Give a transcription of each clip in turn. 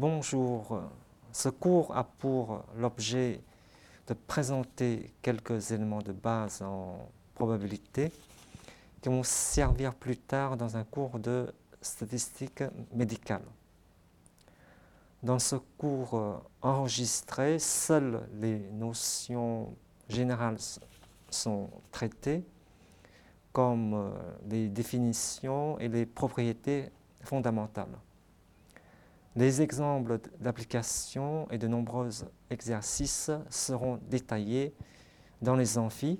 Bonjour. Ce cours a pour l'objet de présenter quelques éléments de base en probabilité qui vont servir plus tard dans un cours de statistique médicale. Dans ce cours enregistré, seules les notions générales sont traitées, comme les définitions et les propriétés fondamentales. Les exemples d'applications et de nombreux exercices seront détaillés dans les amphis.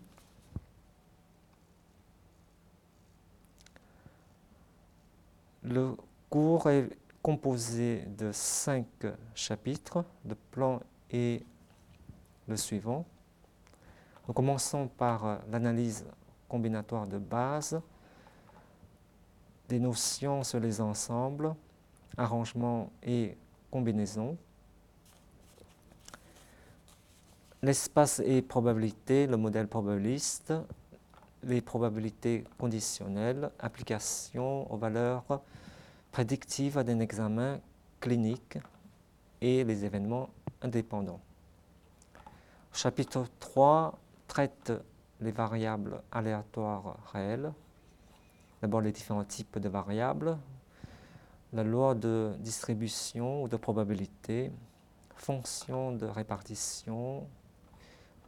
Le cours est composé de 5 chapitres, de plan et le suivant. Nous commençons par l'analyse combinatoire de base, des notions sur les ensembles, arrangements et combinaisons. L'espace et probabilité, le modèle probabiliste, les probabilités conditionnelles, application aux valeurs prédictives d'un examen clinique et les événements indépendants. Chapitre 3 traite les variables aléatoires réelles, d'abord les différents types de variables, la loi de distribution ou de probabilité, fonction de répartition,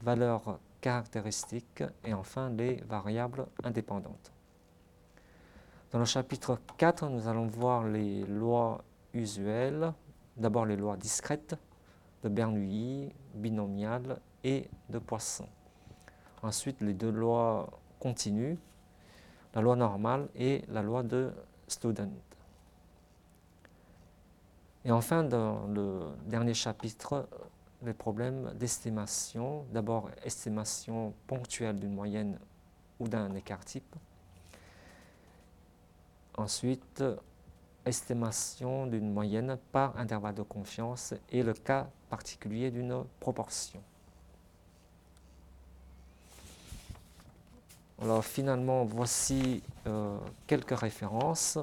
valeurs caractéristiques et enfin les variables indépendantes. Dans le chapitre 4, nous allons voir les lois usuelles, d'abord les lois discrètes de Bernoulli, binomiales et de Poisson. Ensuite, les deux lois continues, la loi normale et la loi de Student. Et enfin, dans le dernier chapitre, les problèmes d'estimation. D'abord, estimation ponctuelle d'une moyenne ou d'un écart-type. Ensuite, estimation d'une moyenne par intervalle de confiance et le cas particulier d'une proportion. Alors finalement, voici quelques références.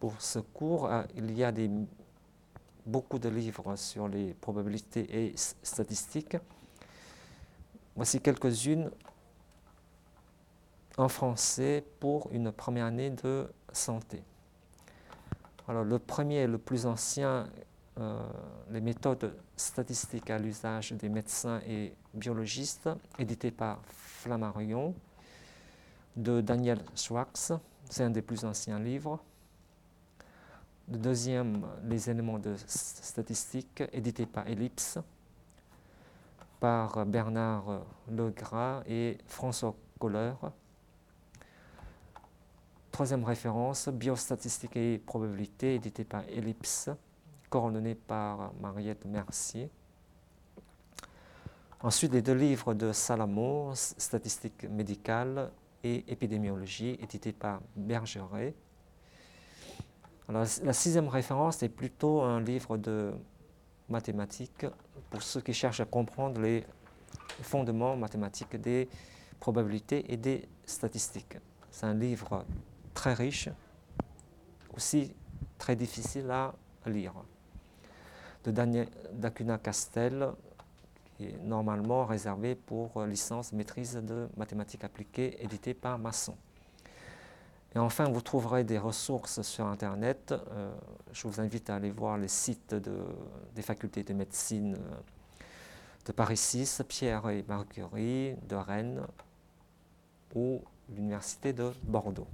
Pour ce cours, il y a beaucoup de livres sur les probabilités et statistiques. Voici quelques-unes en français pour une première année de santé. Alors le premier, le plus ancien, les méthodes statistiques à l'usage des médecins et biologistes, édité par Flammarion, de Daniel Schwarz, c'est un des plus anciens livres. Le deuxième, les éléments de statistique, édité par Ellipse, par Bernard Legras et François Coller. Troisième référence, biostatistique et probabilité, édité par Ellipse, coordonné par Mariette Mercier. Ensuite, les deux livres de Salamon, Statistiques médicales et épidémiologie, édité par Bergeret. Alors, la sixième référence est plutôt un livre de mathématiques pour ceux qui cherchent à comprendre les fondements mathématiques des probabilités et des statistiques. C'est un livre très riche, aussi très difficile à lire, de Daniel Dacunha-Castelle, qui est normalement réservé pour licence maîtrise de mathématiques appliquées, édité par Masson. Et enfin, vous trouverez des ressources sur Internet. Je vous invite à aller voir les sites des facultés de médecine de Paris 6, Pierre et Marguerite, de Rennes ou l'Université de Bordeaux.